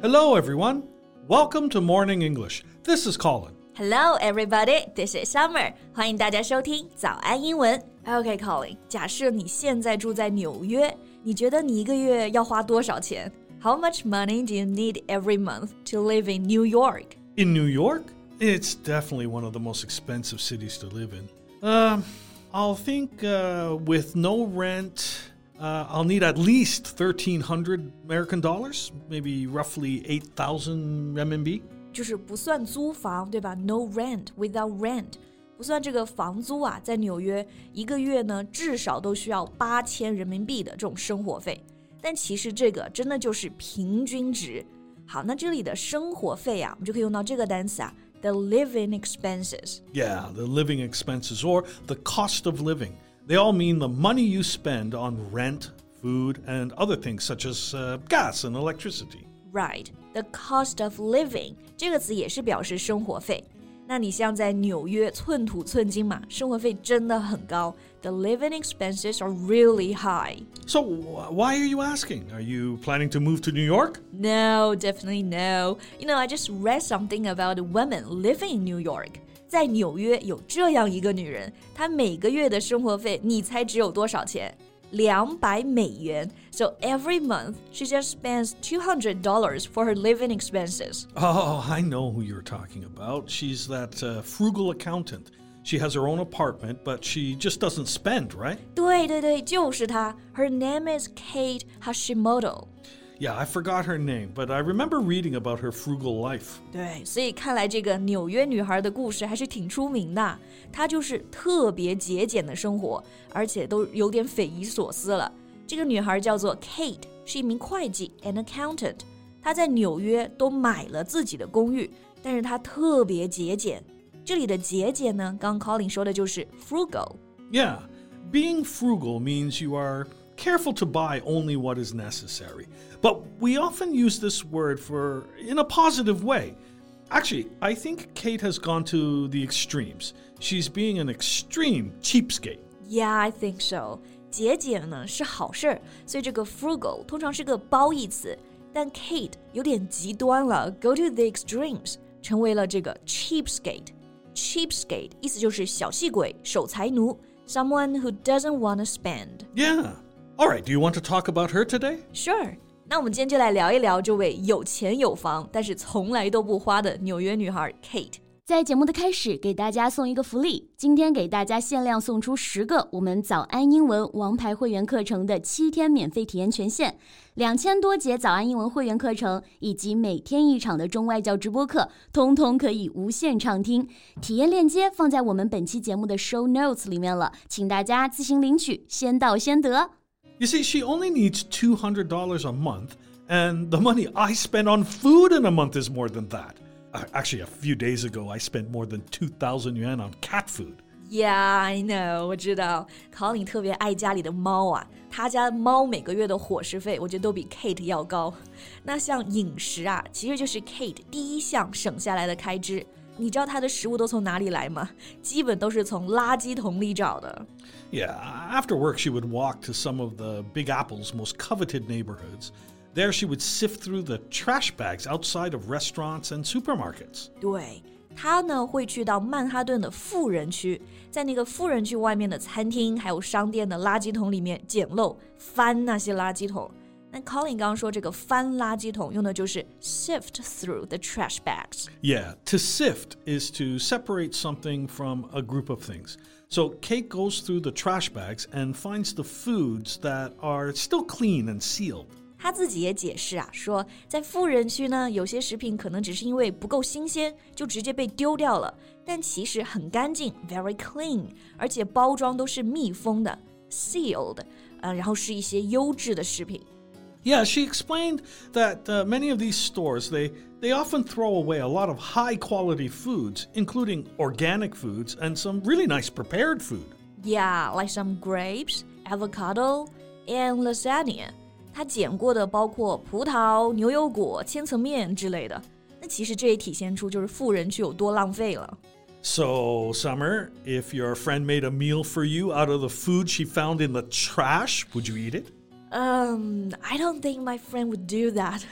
Hello, everyone. Welcome to Morning English. This is Colin. Hello, everybody. This is Summer. 欢迎大家收听早安英文。Okay, Colin. 假设你现在住在纽约，你觉得你一个月要花多少钱？ How much money do you need every month to live in New York? In New York? It's definitely one of the most expensive cities to live in. I'll think with no rent...I'll need at least $1,300 American dollars, maybe roughly 8,000 RMB. 就是不算租房，对吧？ No rent, without rent. 不算这个房租啊，在纽约一个月呢，至少都需要8000人民币的这种生活费。但其实这个真的就是平均值。好，那这里的生活费啊，我们就可以用到这个单词啊 ，the living expenses. Yeah, the living expenses or the cost of living.They all mean the money you spend on rent, food, and other things such as gas and electricity. Right. The cost of living. 这个词也是表示生活费。那你像在纽约寸土寸金嘛，生活费真的很高。The living expenses are really high. So why are you asking? Are you planning to move to New York? No, definitely no. You know, I just read something about a woman living in New York.在纽约有这样一个女人，她每个月的生活费，你猜只有多少钱？$200。So every month, she just spends $200 for her living expenses. Oh, I know who you're talking about. She's that frugal accountant. She has her own apartment, but she just doesn't spend, right? 对对对，就是她。Her name is Kate Hashimoto.Yeah, I forgot her name, but I remember reading about her frugal life. 对，所以看来这个纽约女孩的故事还是挺出名的。她就是特别节俭的生活，而且都有点匪夷所思了。这个女孩叫做 Kate， 是一名会计 an accountant。她在纽约都买了自己的公寓，但是她特别节俭。这里的节俭呢，刚 Colin 说的就是 frugal. Yeah, being frugal means you are...Careful to buy only what is necessary. But we often use this word for in a positive way. Actually, I think Kate has gone to the extremes. She's being an extreme cheapskate. Yeah, I think so. 节俭呢是好事，所以这个 frugal 通常是个褒义词。但 Kate 有点极端了 ，go to the extremes， 成为了这个 cheapskate. Cheapskate 意思就是小气鬼、守财奴 ，someone who doesn't want to spend. Yeah.All right, do you want to talk about her today? Sure. 那我们今天就来聊一聊这位有钱有房，但是从来都不花的纽约女孩 Kate。在节目的开始，给大家送一个福利。今天给大家限量送出10个我们早安英文王牌会员课程的7天免费体验权限，2000多节早安英文会员课程以及每天一场的中外教直播课，通通可以无限畅听。体验链接放在我们本期节目的 show notes 里面了，请大家自行领取，先到先得。You see, she only needs $200 a month, and the money I spend on food in a month is more than that. Actually, a few days ago, I spent more than 2,000 yuan on cat food. Yeah, I know, 我知道。Colin 特别爱家里的猫啊，他家猫每个月的伙食费，我觉得都比 Kate 要高。那像饮食啊，其实就是 Kate 第一项省下来的开支。你知道他的食物都从哪里来吗？基本都是从垃圾桶里找的。Yeah, after work she would walk to some of the Big Apple's most coveted neighborhoods. There she would sift through the trash bags outside of restaurants and supermarkets. 对，他呢会去到曼哈顿的富人区，在那个富人区外面的餐厅还有商店的垃圾桶里面捡漏，翻那些垃圾桶。那 Colin 刚刚说这个翻垃圾桶用的就是 sift through the trash bags. Yeah, to sift is to separate something from a group of things. So Kate goes through the trash bags and finds the foods that are still clean and sealed. 他自己也解释啊，说在富人区呢，有些食品可能只是因为不够新鲜，就直接被丢掉了，但其实很干净 very clean, 而且包装都是密封的 sealed, 然后是一些优质的食品。Yeah, she explained that many of these stores, they often throw away a lot of high-quality foods, including organic foods and some really nice prepared food. Yeah, like some grapes, avocado, and lasagna. 她捡过的包括葡萄、牛油果、千层面之类的。那其实这也体现出就是富人区有多浪费了。So, Summer, if your friend made a meal for you out of the food she found in the trash, would you eat it?I don't think my friend would do that.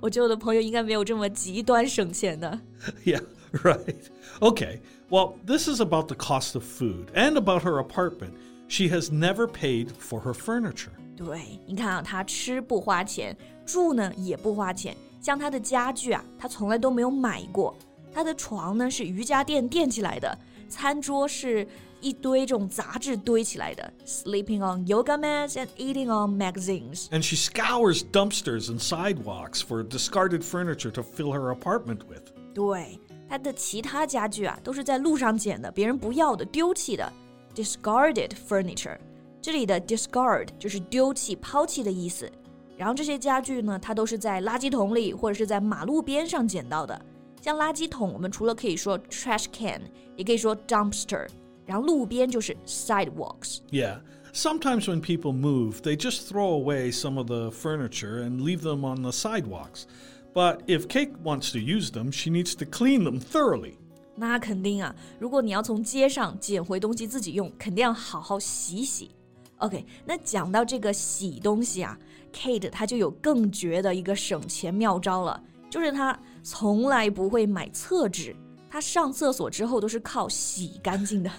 我觉得我的朋友应该没有这么极端省钱的。Yeah, right. Okay, well, this is about the cost of food and about her apartment. She has never paid for her furniture. 对，你看啊，她吃不花钱，住呢也不花钱，像她的家具啊，她从来都没有买过。她的床呢是瑜伽垫垫起来的，餐桌是一堆这种杂志堆起来的 sleeping on yoga mats and eating on magazines. And she scours dumpsters and sidewalks for discarded furniture to fill her apartment with. 对，她的其他家具啊都是在路上捡的，别人不要的，丢弃的 discarded furniture. 这里的 discard 就是丢弃、抛弃的意思。然后这些家具呢，它都是在垃圾桶里或者是在马路边上捡到的。像垃圾桶我们除了可以说 trash can 也可以说 dumpster 然后路边就是 sidewalks Yeah, sometimes when people move they just throw away some of the furniture and leave them on the sidewalks But if Kate wants to use them, she needs to clean them thoroughly 那肯定啊，如果你要从街上捡回东西自己用，肯定要好好洗洗 OK, 那讲到这个洗东西啊 Kate 她就有更绝的一个省钱妙招了就是她从来不会买厕纸，她上厕所之后都是靠洗干净的。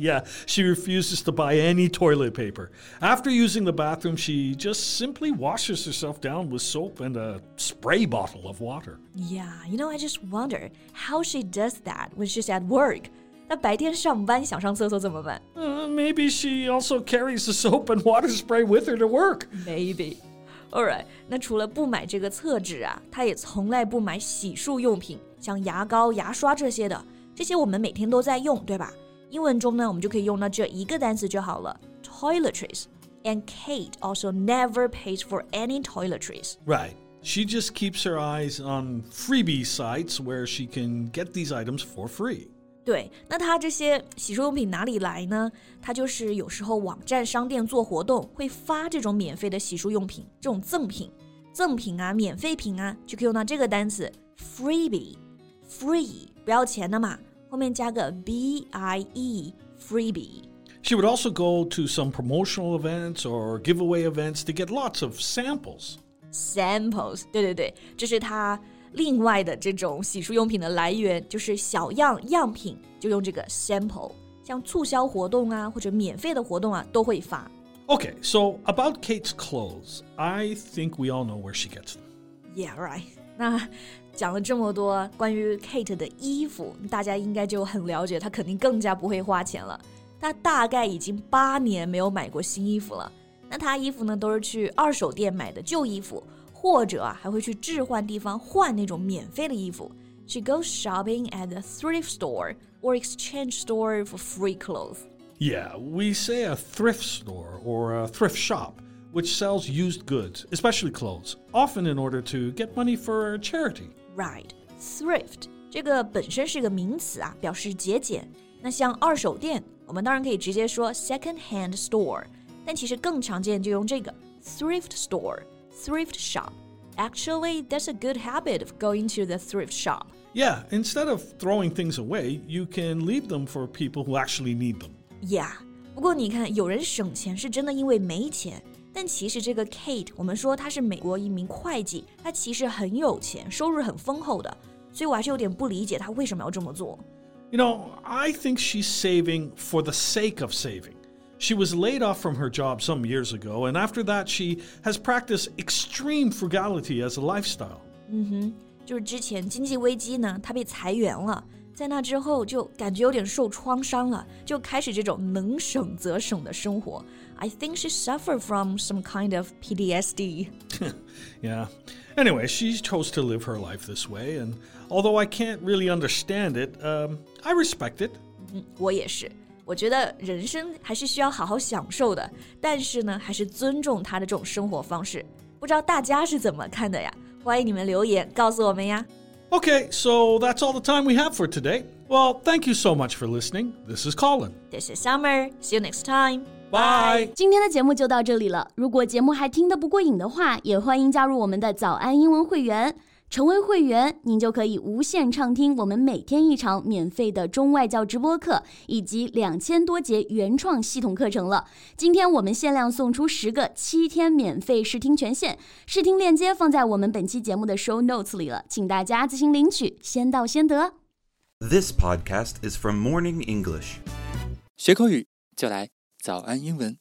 Yeah, she refuses to buy any toilet paper. After using the bathroom, she just simply washes herself down with soap and a spray bottle of water. Yeah, you know, I just wonder how she does that when she's at work. 那白天上班想上厕所怎么办？Maybe she also carries the soap and water spray with her to work. Maybe.Alright, 那除了不买这个厕纸啊，她也从来不买洗漱用品，像牙膏、牙刷这些的。这些我们每天都在用，对吧？英文中呢，我们就可以用到这一个单词就好了 toiletries. And Kate also never pays for any toiletries. Right, she just keeps her eyes on freebie sites where she can get these items for free. 对，那她这些洗漱用品哪里来呢？她就是有时候网站商店做活动会发这种免费的洗漱用品，这种赠品，赠品啊，免费品啊，就可以用到这个单词 freebie, free 不要钱的嘛，后面加个 b-i-e, freebie。She would also go to some promotional events or giveaway events to get lots of samples. Samples, 对对对，这是她另外的这种洗漱用品的来源就是小样样品就用这个 sample 像促销活动啊或者免费的活动啊都会发 Okay, so about Kate's clothes I think we all know where she gets them Yeah, right 那讲了这么多关于 Kate 的衣服大家应该就很了解她肯定更加不会花钱了她大概已经8年没有买过新衣服了那她衣服呢都是去二手店买的旧衣服或者啊，还会去置换地方换那种免费的衣服。She goes shopping at a thrift store or exchange store for free clothes. Yeah, we say a thrift store or a thrift shop, which sells used goods, especially clothes, often in order to get money for charity. Right, thrift 这个本身是个名词啊，表示节俭。那像二手店，我们当然可以直接说 second-hand store， 但其实更常见就用这个 thrift store.Thrift shop. Actually, that's a good habit of going to the thrift shop. Yeah, instead of throwing things away, you can leave them for people who actually need them. Yeah, 不过你看，有人省钱是真的因为没钱，但其实这个 Kate， 我们说她是美国一名会计，她其实很有钱，收入很丰厚的，所以我还是有点不理解她为什么要这么做。You know, I think she's saving for the sake of saving.She was laid off from her job some years ago, and after that, she has practiced extreme frugality as a lifestyle. 就是之前经济危机呢，她被裁员了，在那之后就感觉有点受创伤了，就开始这种能省则省的生活。I think she suffered from some kind of PTSD. Yeah. Anyway, she chose to live her life this way, and although I can't really understand it, I respect it. 我也是。我觉得人生还是需要好好享受的，但是呢，还是尊重他的这种生活方式。不知道大家是怎么看的呀？欢迎你们留言告诉我们呀。Okay, so that's all the time we have for today. Well, thank you so much for listening. This is Colin. This is Summer. See you next time. Bye. 今天的节目就到这里了。如果节目还听得不过瘾的话，也欢迎加入我们的早安英文会员。成为会员，您就可以无限畅听我们每天一场免费的中外教直播课，以及2000多节原创系统课程了。今天我们限量送出10个7天免费试听权限，试听链接放在我们本期节目的 show notes 里了，请大家自行领取，先到先得。This podcast is from Morning English. 学口语就来早安英文。